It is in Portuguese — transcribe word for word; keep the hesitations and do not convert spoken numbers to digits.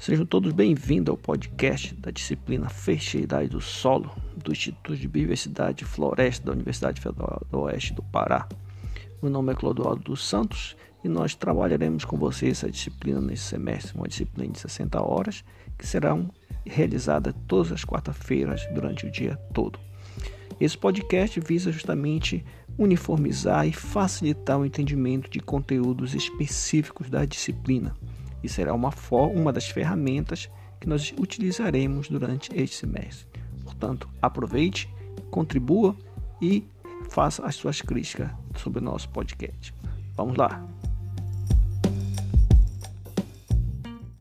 Sejam todos bem-vindos ao podcast da disciplina Fertilidade do Solo do Instituto de Biodiversidade e Floresta da Universidade Federal do Oeste do Pará. Meu nome é Clodoaldo dos Santos e nós trabalharemos com vocês essa disciplina nesse semestre, uma disciplina de sessenta horas, que será realizada todas as quartas-feiras durante o dia todo. Esse podcast visa justamente uniformizar e facilitar o entendimento de conteúdos específicos da disciplina. E será uma, for- uma das ferramentas que nós utilizaremos durante este semestre. Portanto, aproveite, contribua e faça as suas críticas sobre o nosso podcast. Vamos lá!